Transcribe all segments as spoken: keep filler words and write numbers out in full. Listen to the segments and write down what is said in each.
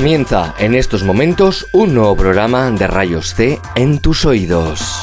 Comienza en estos momentos un nuevo programa de Rayos C en tus oídos.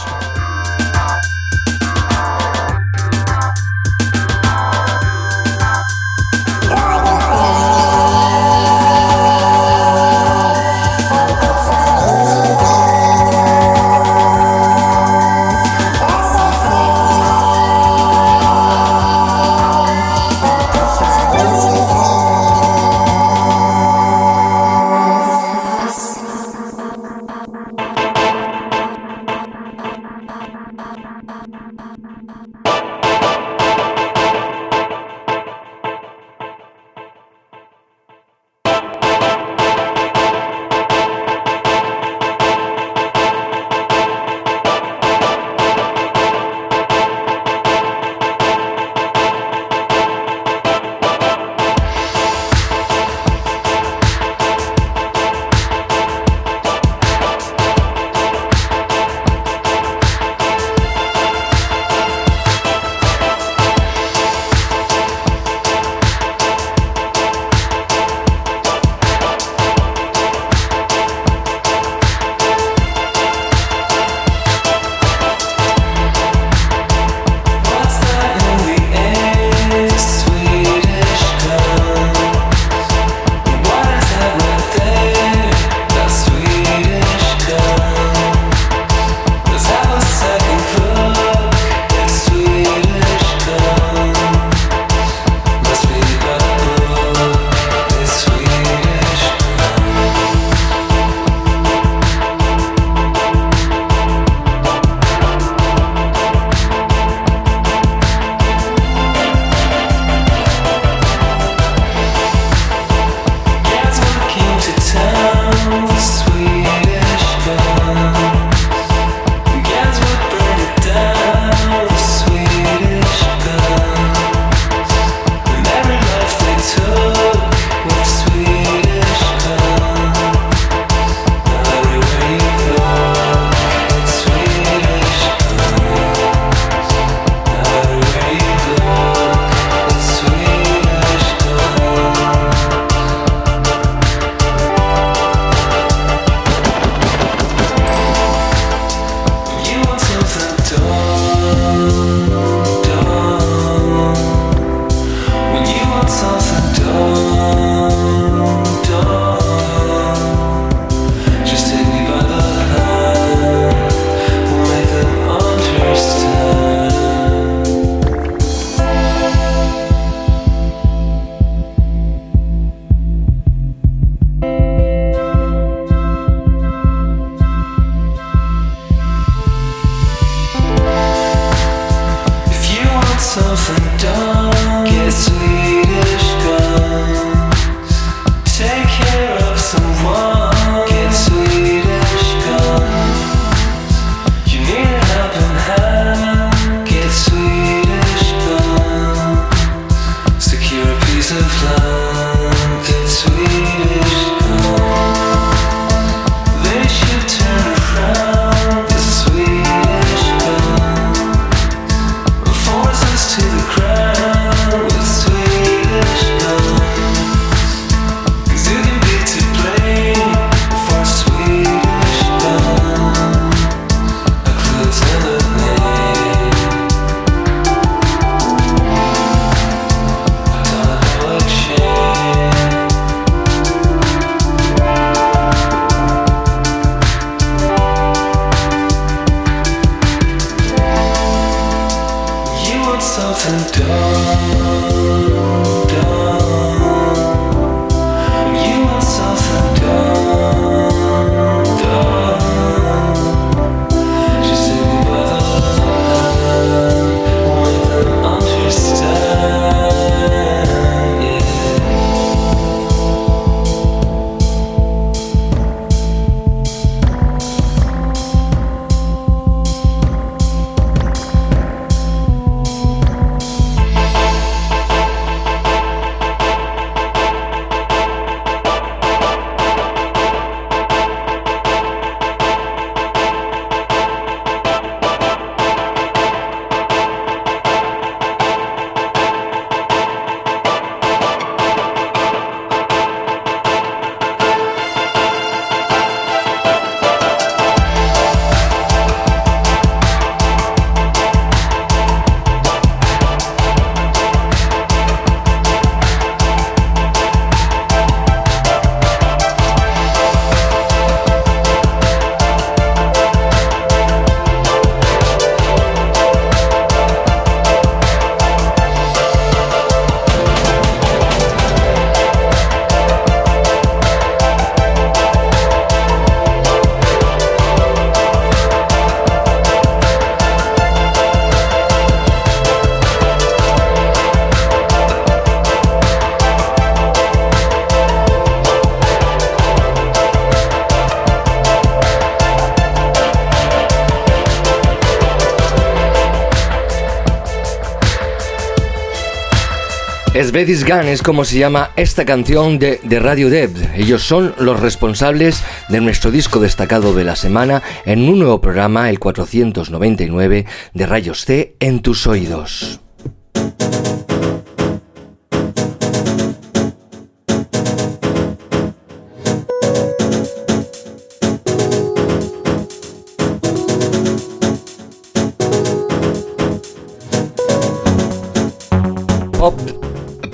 Svetish Gun es como se llama esta canción de The Radio Dept. Ellos son los responsables de nuestro disco destacado de la semana en un nuevo programa, el cuatrocientos noventa y nueve de Rayos C en tus oídos.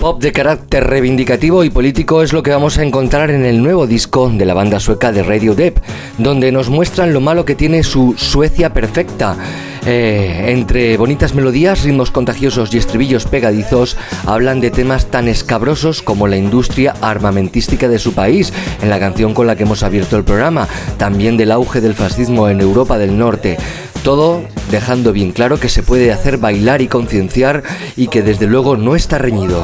Pop de carácter reivindicativo y político es lo que vamos a encontrar en el nuevo disco de la banda sueca The Radio Dept, donde nos muestran lo malo que tiene su Suecia perfecta. Eh, entre bonitas melodías, ritmos contagiosos y estribillos pegadizos, hablan de temas tan escabrosos como la industria armamentística de su país, en la canción con la que hemos abierto el programa, también del auge del fascismo en Europa del Norte. Todo dejando bien claro que se puede hacer bailar y concienciar y que desde luego no está reñido.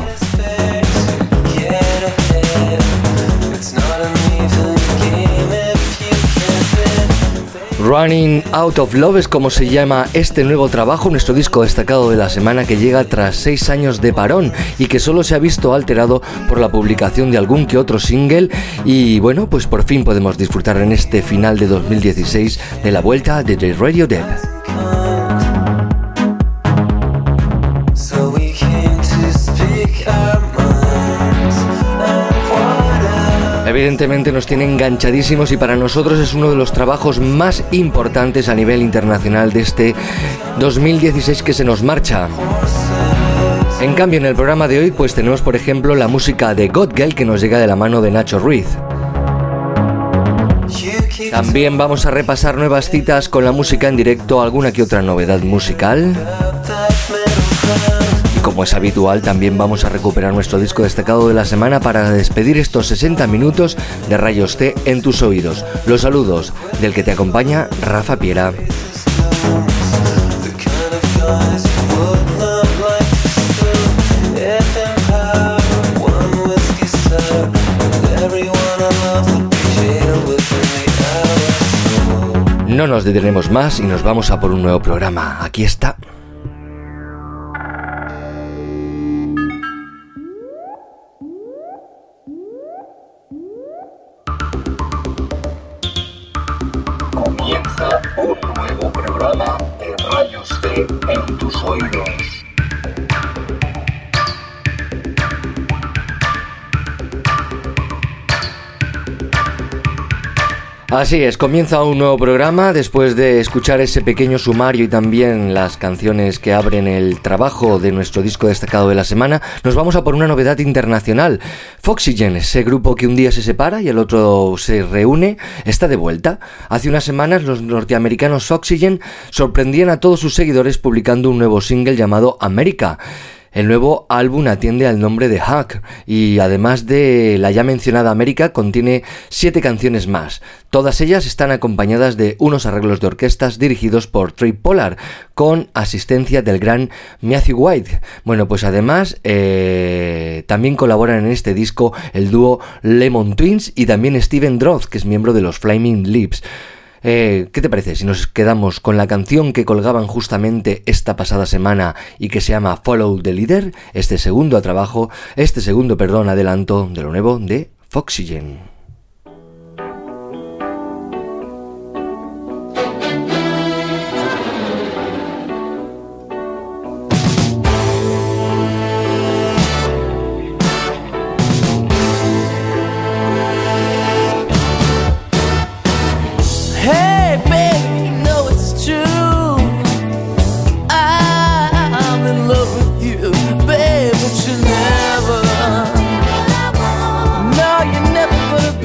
Running Out of Love es como se llama este nuevo trabajo, nuestro disco destacado de la semana que llega tras seis años de parón y que solo se ha visto alterado por la publicación de algún que otro single. Y bueno, pues por fin podemos disfrutar en este final de dos mil dieciséis de la vuelta de The Radio Dept. Evidentemente nos tiene enganchadísimos y para nosotros es uno de los trabajos más importantes a nivel internacional de este dos mil dieciséis que se nos marcha. En cambio, en el programa de hoy pues tenemos por ejemplo la música de Goat Girl, que nos llega de la mano de Nacho Ruiz. También vamos a repasar nuevas citas con la música en directo, alguna que otra novedad musical. Como es habitual, también vamos a recuperar nuestro disco destacado de la semana para despedir estos sesenta minutos de Rayos C en tus oídos. Los saludos del que te acompaña, Rafa Piera. No nos detenemos más y nos vamos a por un nuevo programa. Aquí está. En tus oídos. Así es, comienza un nuevo programa después de escuchar ese pequeño sumario y también las canciones que abren el trabajo de nuestro disco destacado de la semana. Nos vamos a por una novedad internacional. Foxygen, ese grupo que un día se separa y el otro se reúne, está de vuelta. Hace unas semanas los norteamericanos Foxygen sorprendían a todos sus seguidores publicando un nuevo single llamado América. El nuevo álbum atiende al nombre de Hack y además de la ya mencionada América contiene siete canciones más. Todas ellas están acompañadas de unos arreglos de orquestas dirigidos por Trey Pollard con asistencia del gran Matthew White. Bueno, pues además eh, también colaboran en este disco el dúo Lemon Twins y también Steven Drozd, que es miembro de los Flaming Lips. Eh, ¿Qué te parece si nos quedamos con la canción que colgaban justamente esta pasada semana y que se llama Follow the Leader? Este segundo trabajo, este segundo, perdón, adelanto de lo nuevo de Foxygen. Babe, but you never, no, you're never gonna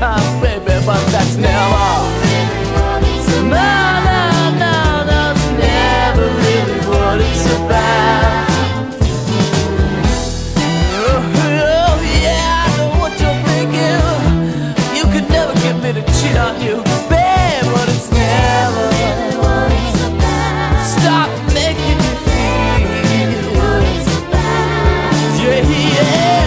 times, baby, but that's never. So no, no, no, that's never really what it's about. Oh, yeah, I know what you're thinking. You could never get me to cheat on you, babe, but it's never really what it's about. Stop making me feel what it's about. Yeah, yeah.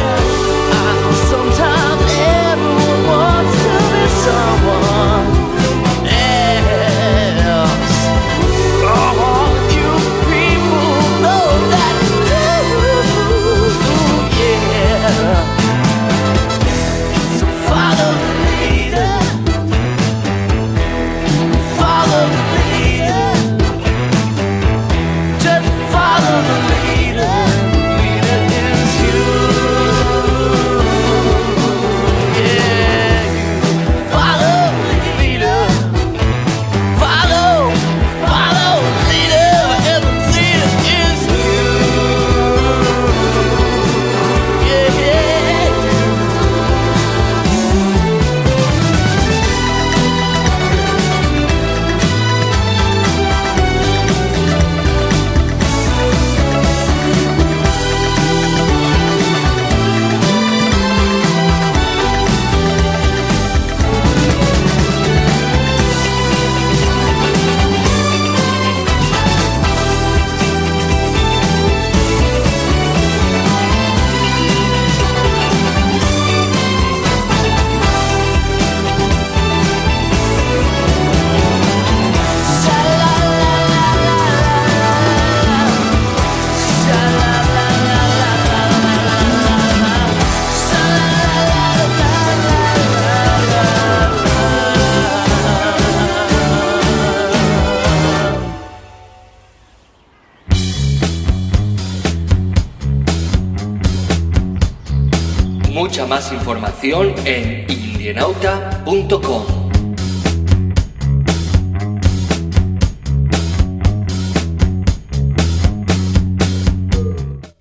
Mucha más información en indienauta punto com.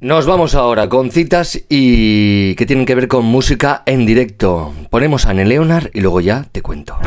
Nos vamos ahora con citas y que tienen que ver con música en directo. Ponemos a Neleonard y luego ya te cuento.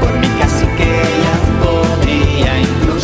Por mí casi que ya podía incluir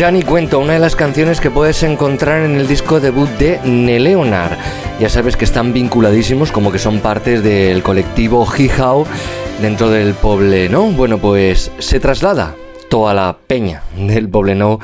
Gianni Cuento, una de las canciones que puedes encontrar en el disco debut de Neleonard. Ya sabes que están vinculadísimos, como que son partes del colectivo Hijau dentro del Poblenou. Bueno, pues se traslada toda la peña del Poblenou,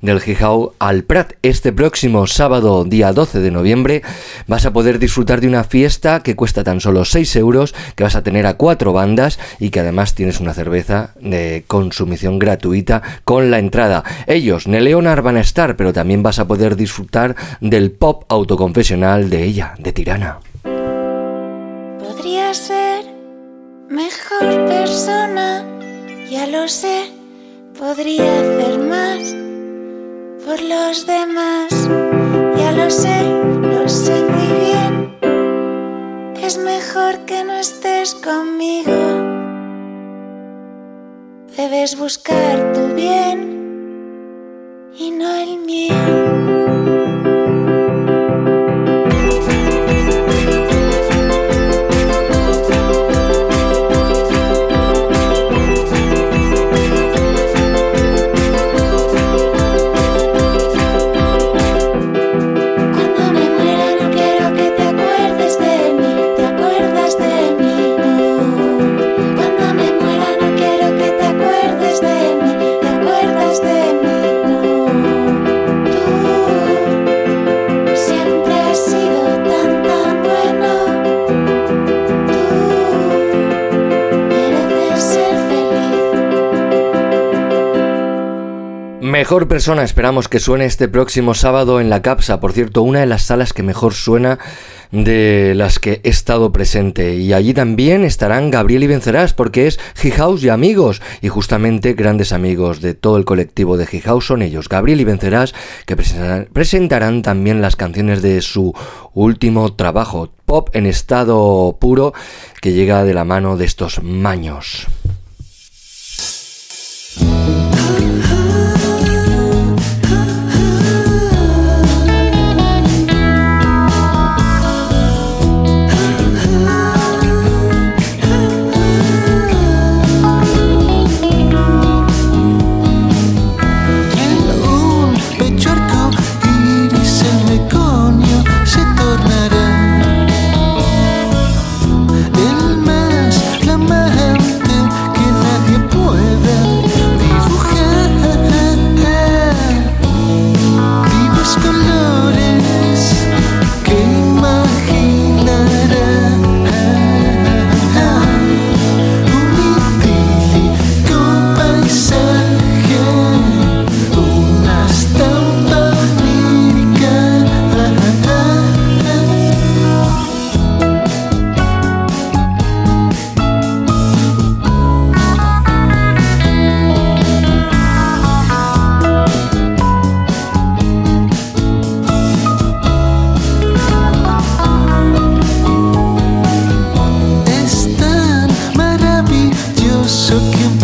del Hijau, al Prat. Este próximo sábado, día doce de noviembre, vas a poder disfrutar de una fiesta que cuesta tan solo seis euros, que vas a tener a cuatro bandas y que además tienes una cerveza de consumición gratuita con la entrada. Ellos, Neleonard, van a estar, pero también vas a poder disfrutar del pop autoconfesional de ella, de Tirana. Podría ser mejor persona, ya lo sé, podría hacer más por los demás, ya lo sé, lo sé muy bien. Es mejor que no estés conmigo. Debes buscar tu bien y no el mío. Mejor persona esperamos que suene este próximo sábado en La Capsa, por cierto, una de las salas que mejor suena de las que he estado presente, y allí también estarán Gabriel y Vencerás, porque es Hijau y amigos, y justamente grandes amigos de todo el colectivo de Hijau son ellos, Gabriel y Vencerás, que presentarán, presentarán también las canciones de su último trabajo, pop en estado puro, que llega de la mano de estos maños.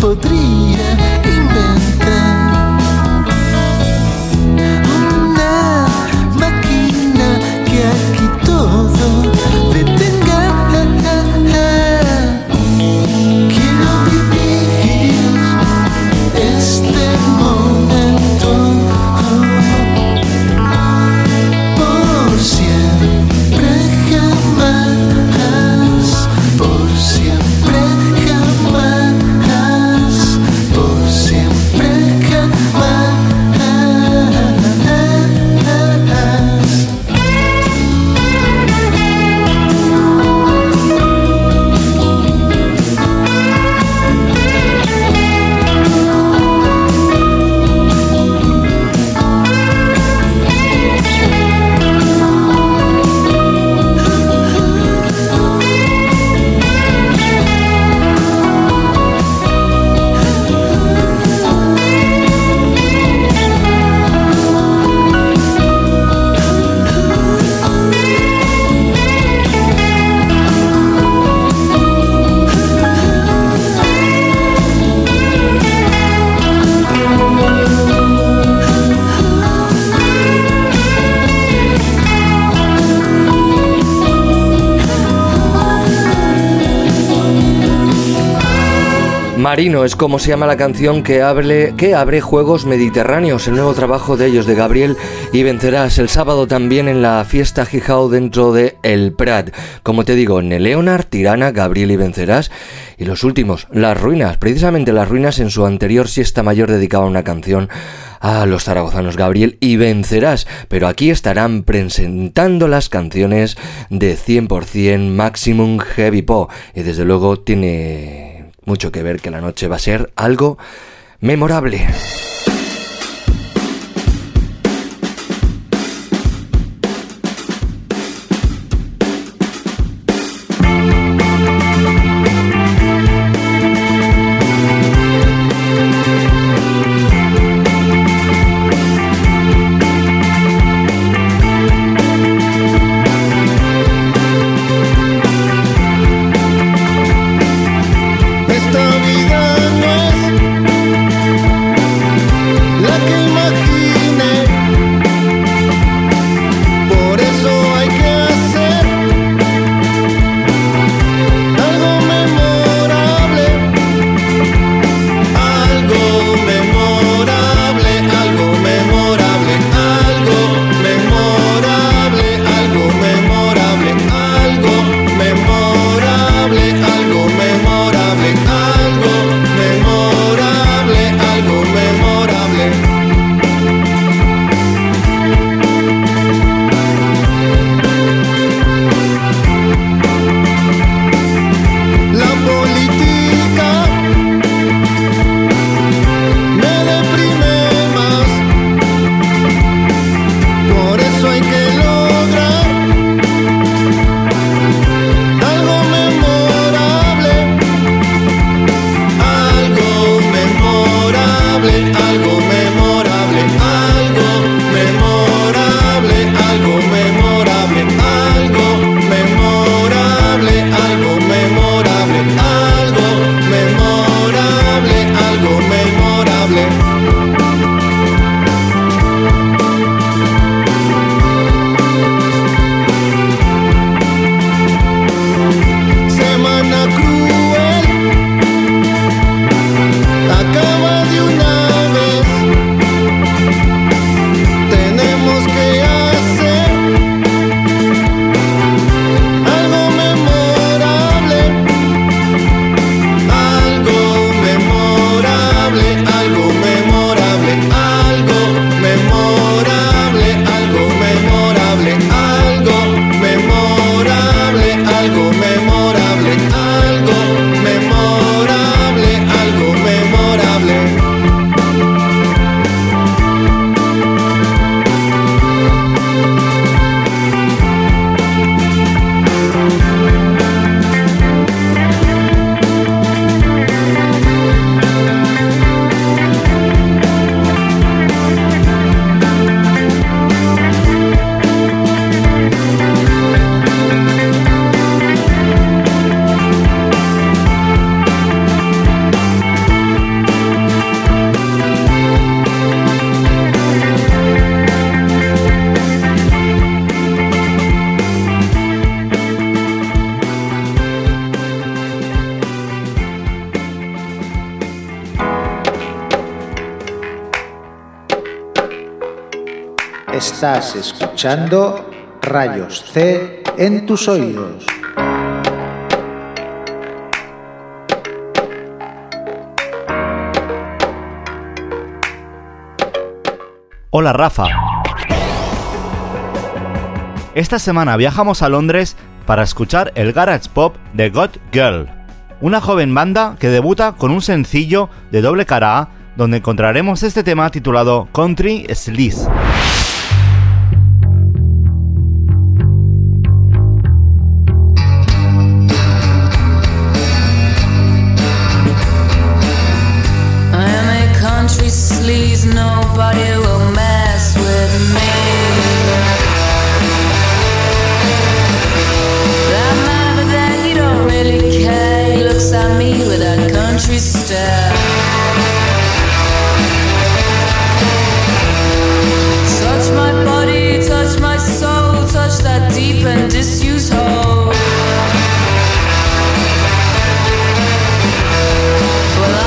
Por Marino es como se llama la canción que, hable, que abre Juegos Mediterráneos, el nuevo trabajo de ellos, de Gabriel y Vencerás, el sábado también en la fiesta Hijau dentro de el Prat. Como te digo, Neleonard, Tirana, Gabriel y Vencerás y los últimos, Las Ruinas. Precisamente Las Ruinas en su anterior siesta mayor dedicaba una canción a los zaragozanos Gabriel y Vencerás, pero aquí estarán presentando las canciones de cien por ciento Maximum Heavy Pop y desde luego tiene mucho que ver que la noche va a ser algo memorable. Estás escuchando Rayos C en tus oídos. Hola Rafa. Esta semana viajamos a Londres para escuchar el garage pop de Goat Girl, una joven banda que debuta con un sencillo de doble cara A, donde encontraremos este tema titulado Country Sleaze. Nobody will mess with me. That man with that, he don't really care. He looks at me with that country stare. Touch my body, touch my soul, touch that deep and disused hole. Well,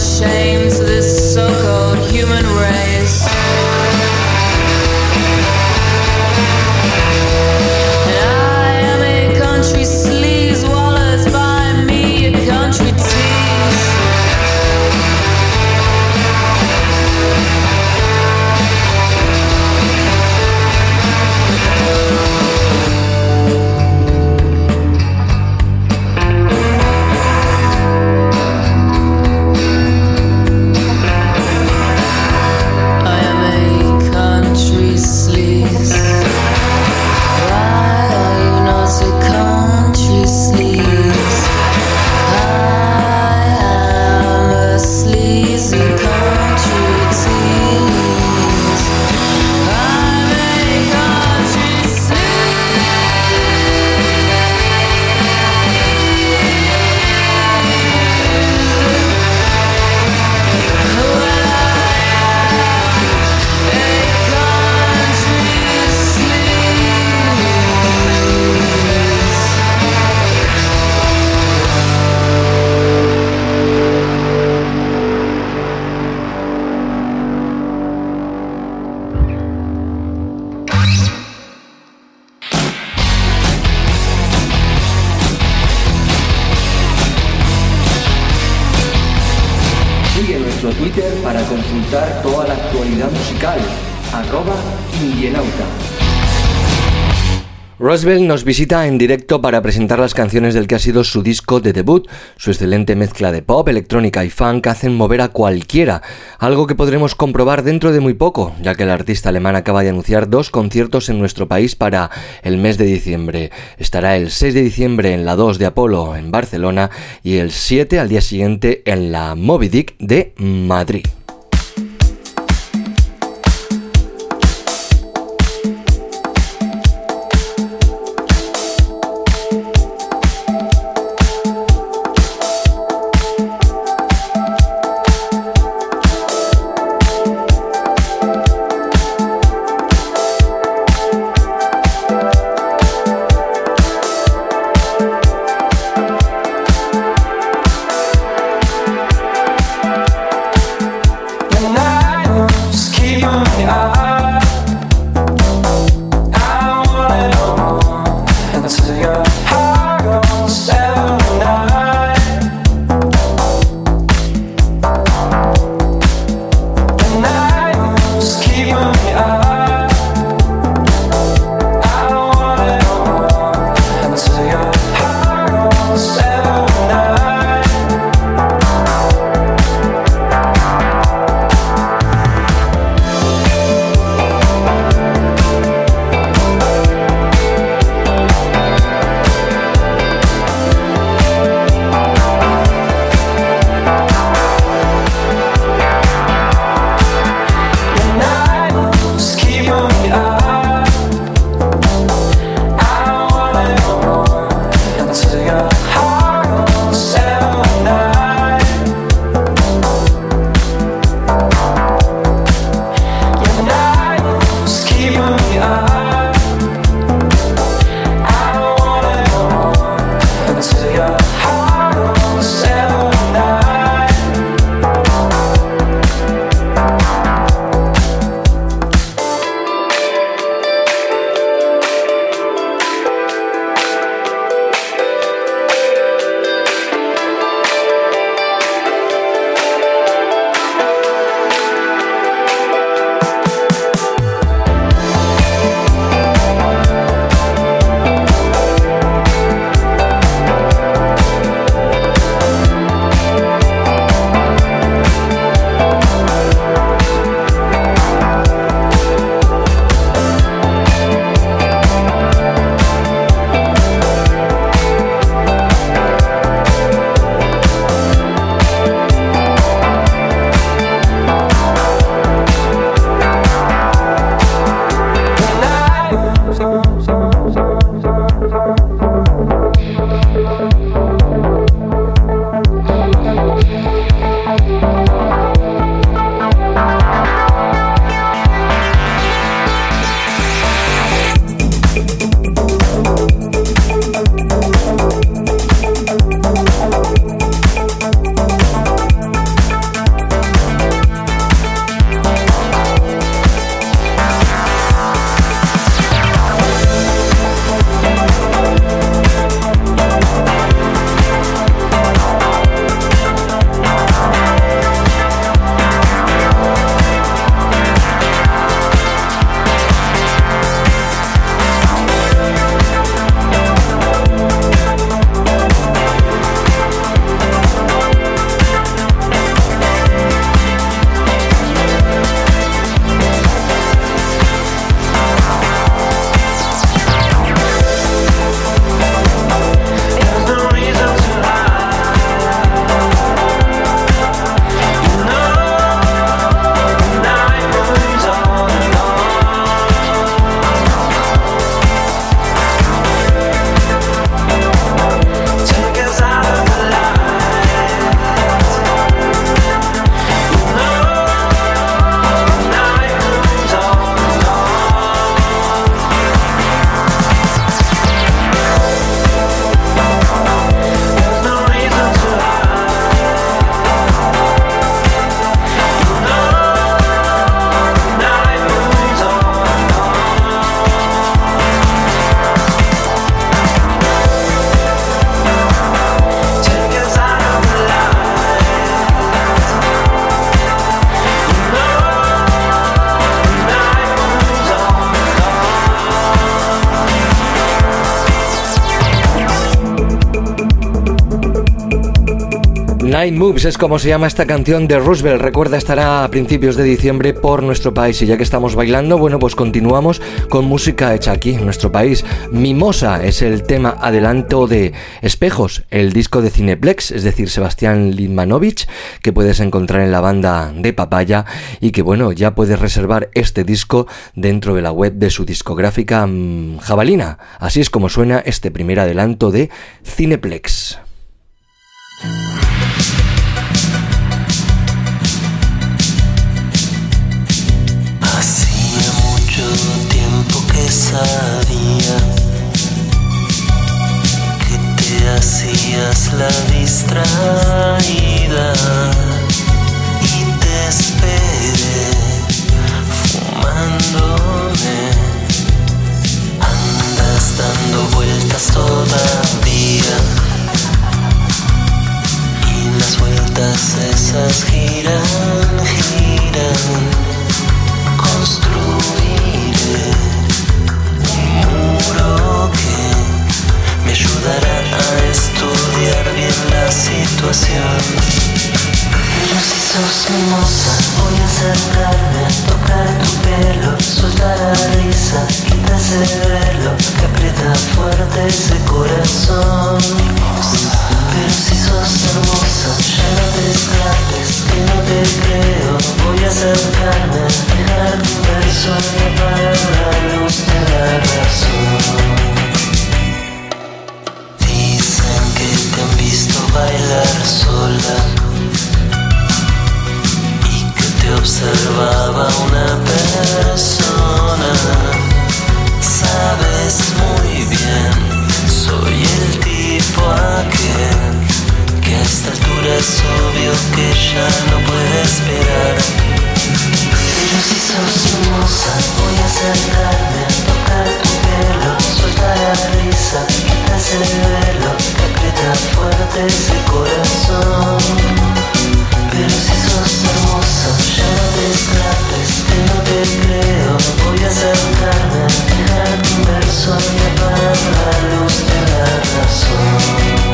shame to this so-called human race. And I am a country sleaze, wallowed by me a country tease. Roosevelt nos visita en directo para presentar las canciones del que ha sido su disco de debut. Su excelente mezcla de pop, electrónica y funk hacen mover a cualquiera, algo que podremos comprobar dentro de muy poco, ya que el artista alemán acaba de anunciar dos conciertos en nuestro país para el mes de diciembre. Estará el seis de diciembre en la dos de Apolo en Barcelona y el siete al día siguiente en la Moby Dick de Madrid. Nine Moves es como se llama esta canción de Roosevelt. Recuerda, estará a principios de diciembre por nuestro país. Y ya que estamos bailando, bueno, pues continuamos con música hecha aquí, en nuestro país. Mimosa es el tema adelanto de Espejos, el disco de Cineplex, es decir, Sebastián Litmanovich, que puedes encontrar en la banda de Papaya. Y que, bueno, ya puedes reservar este disco dentro de la web de su discográfica mmm, Jabalina. Así es como suena este primer adelanto de Cineplex. Hacía mucho tiempo que sabía que te hacías la distraída y te esperé fumándome. Andas dando vueltas todavía. Las vueltas esas giran, giran. Construiré un muro que me ayudará a estudiar bien la situación. Pero si sos mimosa, voy a acercarme a tocar tu pelo. Suelta la risa, quita ese velo que aprieta fuerte ese corazón. Pero si sos hermosa, ya no te escapes, que no te creo. Voy a acercarme, dejar tu verso en la palabra, luz de la razón. Dicen que te han visto bailar sola y que te observaba una persona. Sabes muy bien, soy el tipo aquel que a esta altura es obvio que ya no puede esperar. Pero si sos hermosa, voy a acercarme a tocar tu pelo. Suelta la risa, quita ese velo que aprieta fuerte ese corazón. Pero si sos hermosa, ya no te escapes, que no te creo. Voy a acercarme a dejar tu verso y apagar la luz de la razón.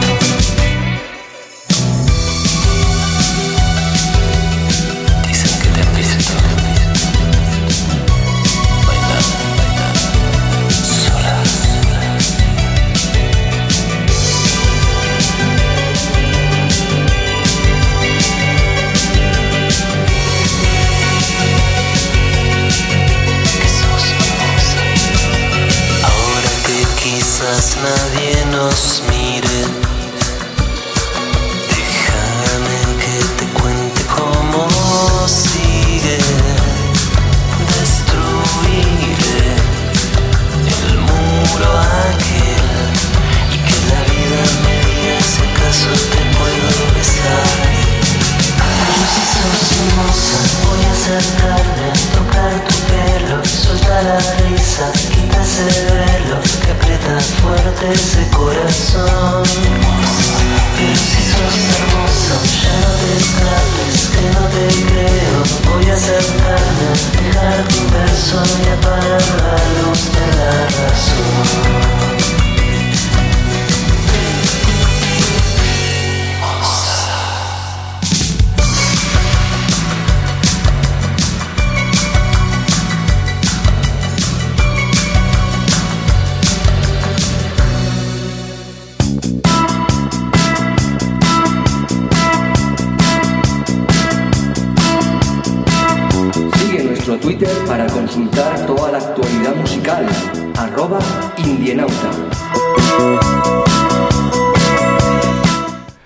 Nadie nos mire, déjame que te cuente cómo sigue. Destruiré el muro aquel y que la vida me diga si acaso te puedo besar. Pero si sos hermosa, voy a acercarme a tocar tu pelo. Suelta la risa, quita ese velo fuerte ese corazón. Pero si sos hermosa, ya no te escapes, que no te creo. Voy a acercarme, dejar tu verso y apagar la luz de la Twitter para consultar toda la actualidad musical, arroba indienauta.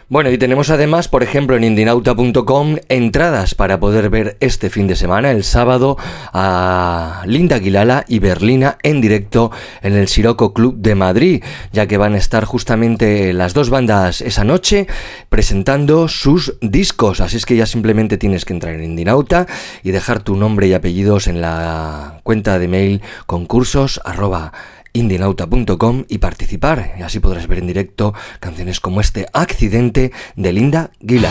Bueno, y tenemos además, por ejemplo, en indienauta punto com entradas para poder ver este fin de semana, el sábado, a Linda Guilala y Berlina en directo en el Siroco Club de Madrid, ya que van a estar justamente las dos bandas esa noche presentando sus discos. Así es que ya simplemente tienes que entrar en Indienauta y dejar tu nombre y apellidos en la cuenta de mail concursos arroba indienauta punto com y participar, y así podrás ver en directo canciones como este Accidente de Linda Guilala.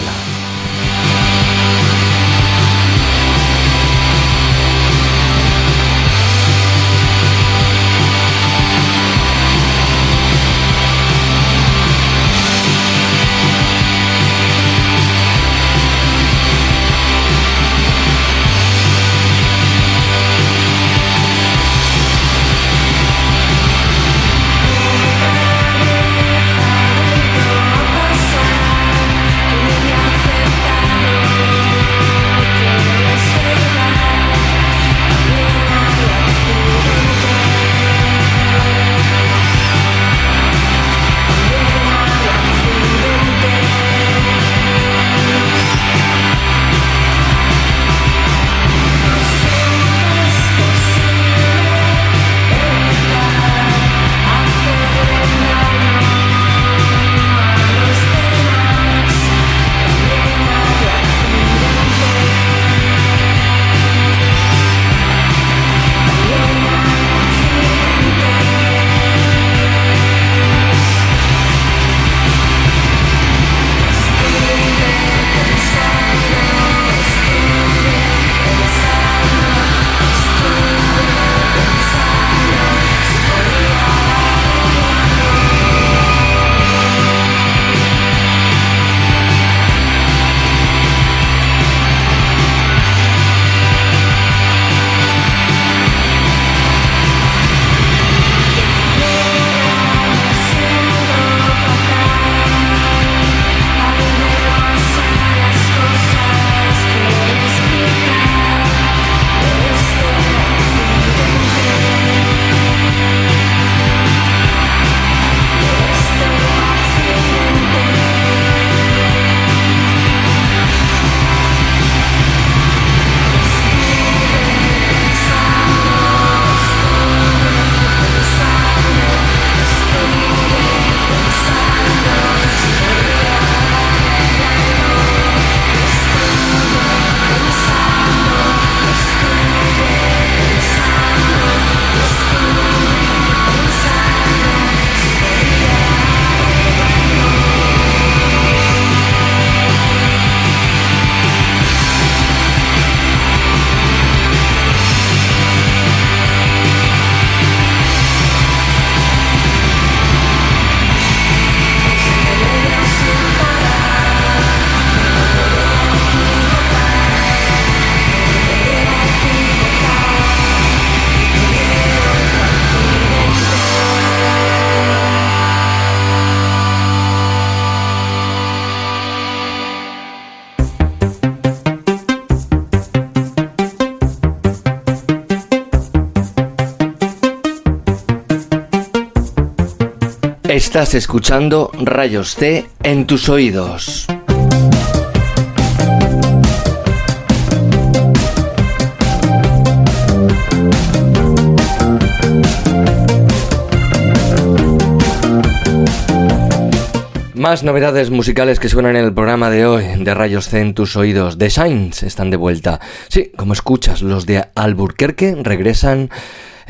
Estás escuchando Rayos C en tus oídos. Más novedades musicales que suenan en el programa de hoy, de Rayos C en tus oídos. The Shines están de vuelta. Sí, como escuchas, los de Alburquerque regresan.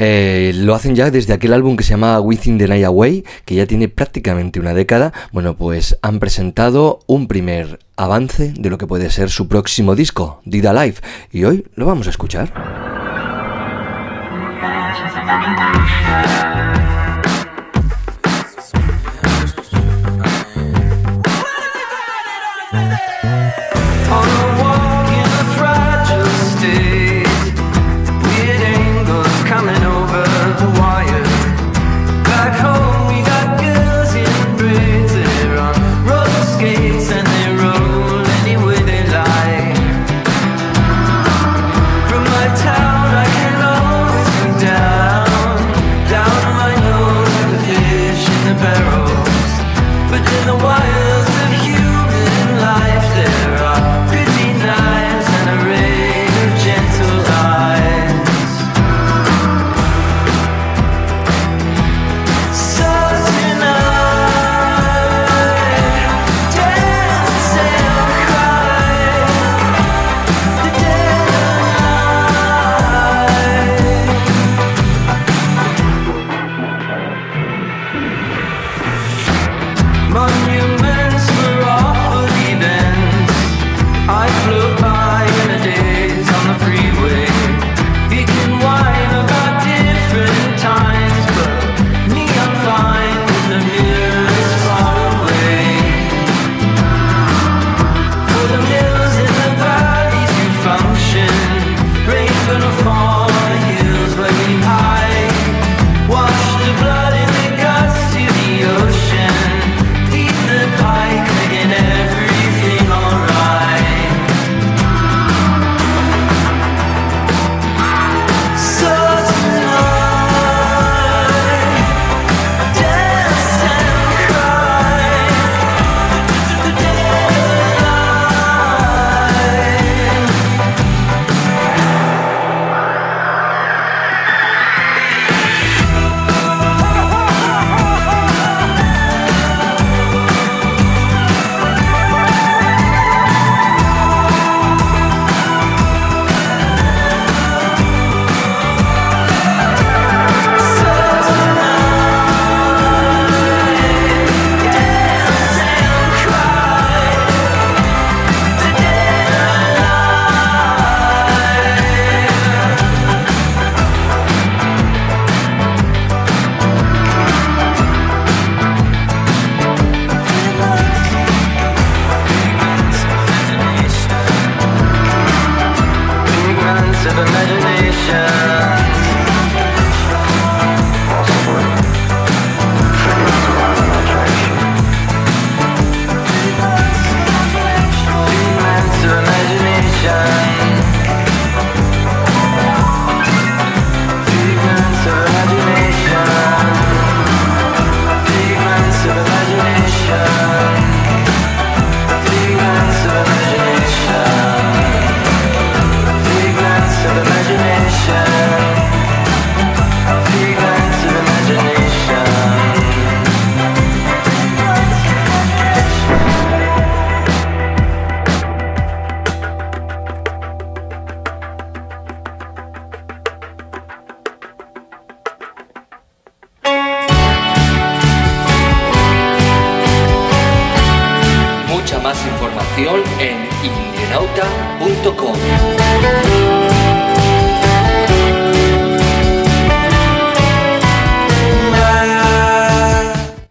Eh, lo hacen ya desde aquel álbum que se llama Within the Night Away, que ya tiene prácticamente una década. Bueno, pues han presentado un primer avance de lo que puede ser su próximo disco, Did Alive, y hoy lo vamos a escuchar.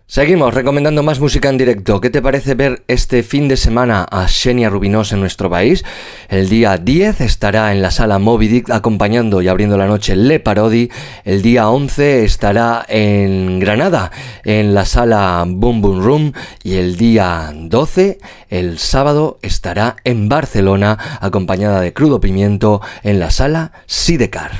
Seguimos recomendando más música en directo. ¿Qué te parece ver este fin de semana a Xenia Rubinós en nuestro país? El día diez estará en la sala Moby Dick acompañando y abriendo la noche Le Parody. El día once estará en Granada en la sala Boom Boom Room. Y el día doce, el sábado, estará en Barcelona acompañada de Crudo Pimiento en la sala Sidecar.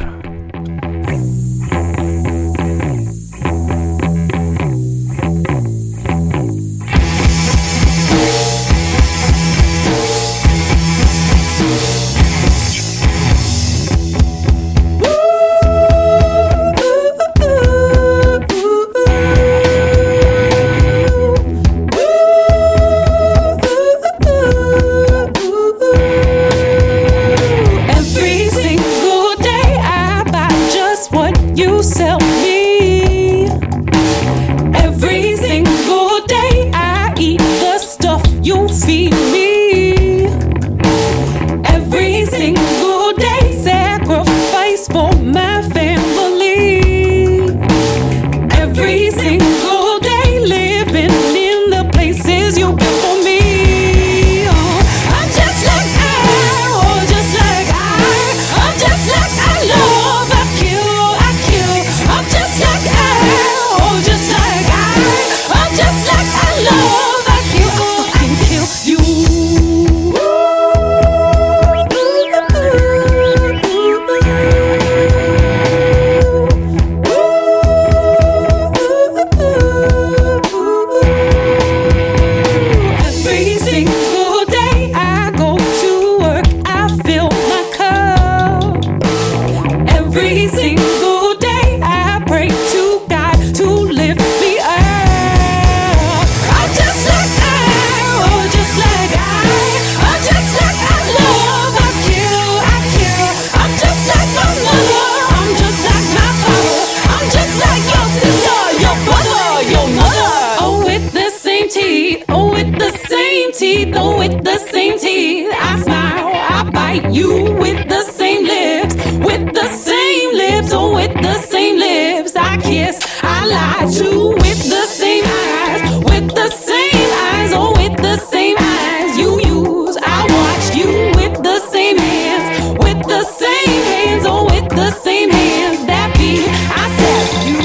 with the same teeth. I smile, I bite you with the same lips, with the same lips, oh, with the same lips. I kiss, I lie too with the same eyes, with the same eyes, oh, with the same eyes. You use, I watch you with the same hands, with the same hands, oh, with the same hands. That be, I said you.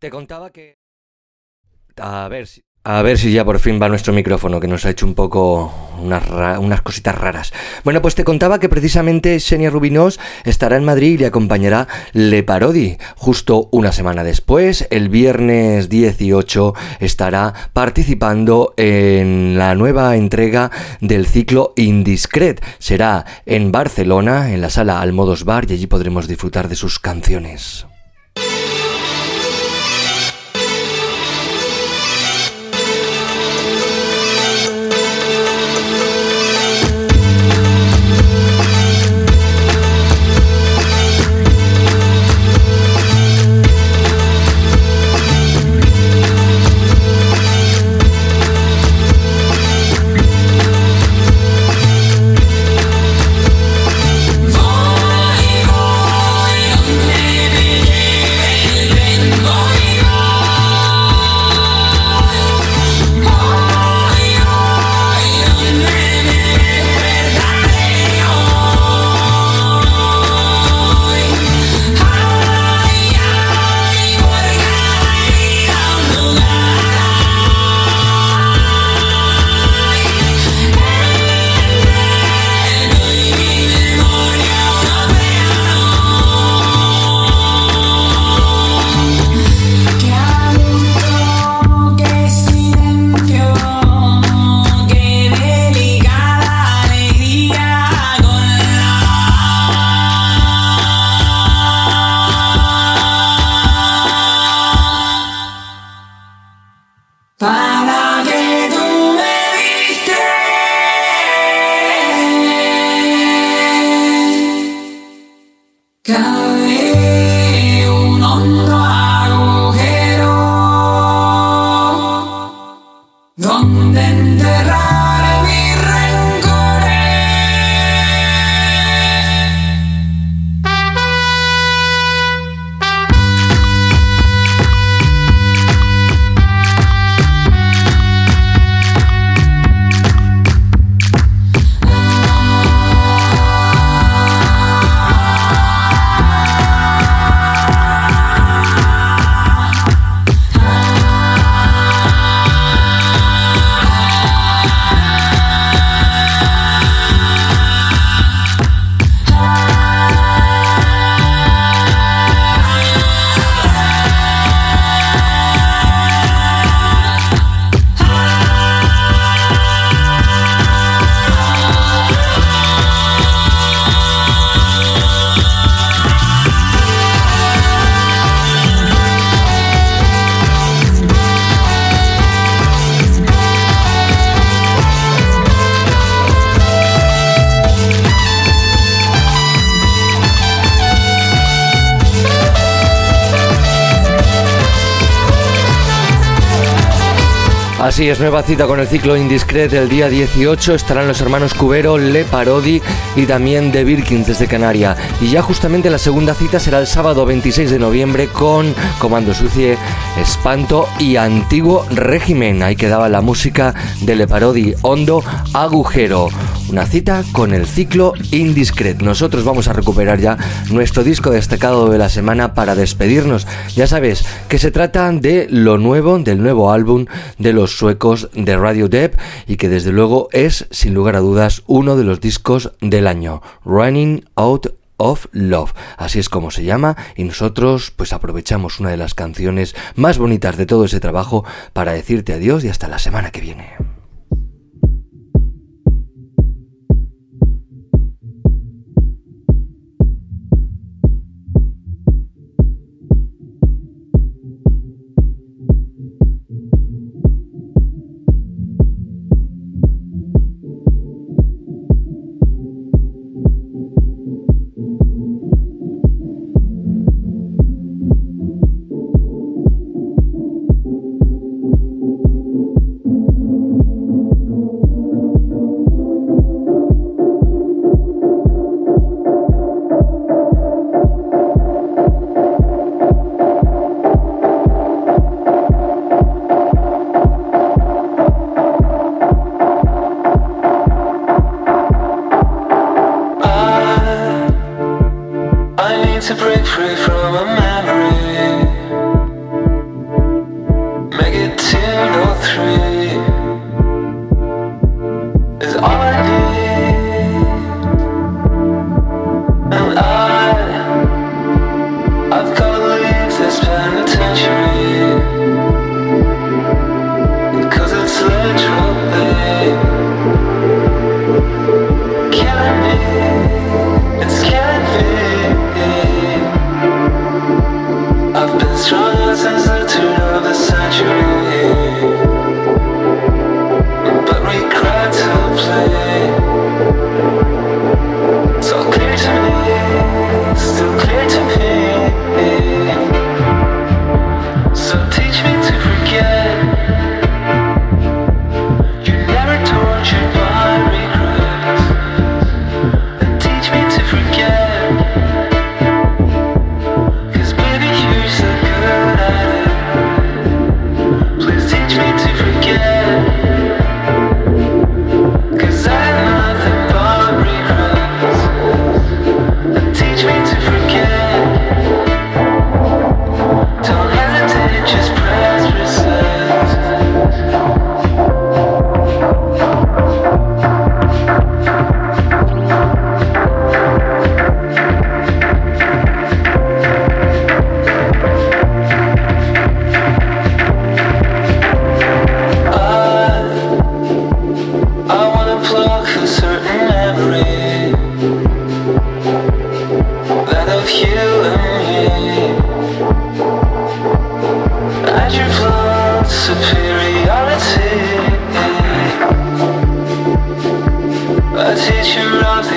Te contaba que... A ver, si... a ver si ya por fin va nuestro micrófono, que nos ha hecho un poco unas, ra... unas cositas raras. Bueno, pues te contaba que precisamente Xenia Rubinós estará en Madrid y le acompañará Le Parody. Justo una semana después, el viernes dieciocho, estará participando en la nueva entrega del ciclo Indiscret. Será en Barcelona, en la sala Almodós Bar, y allí podremos disfrutar de sus canciones. Así es, nueva cita con el ciclo Indiscret. El día dieciocho estarán los hermanos Cubero, Le Parody y también The Birkins desde Canaria. Y ya justamente la segunda cita será el sábado veintiséis de noviembre con Comando Sucie, Espanto y Antiguo Régimen. Ahí quedaba la música de Le Parody, Hondo Agujero. Una cita con el ciclo Indiscret. Nosotros vamos a recuperar ya nuestro disco destacado de la semana para despedirnos. Ya sabes que se trata de lo nuevo, del nuevo álbum de los suecos de Radio Dept y que desde luego es, sin lugar a dudas, uno de los discos del año. Running Out of Love, así es como se llama, y nosotros pues aprovechamos una de las canciones más bonitas de todo ese trabajo para decirte adiós y hasta la semana que viene. I teach you love.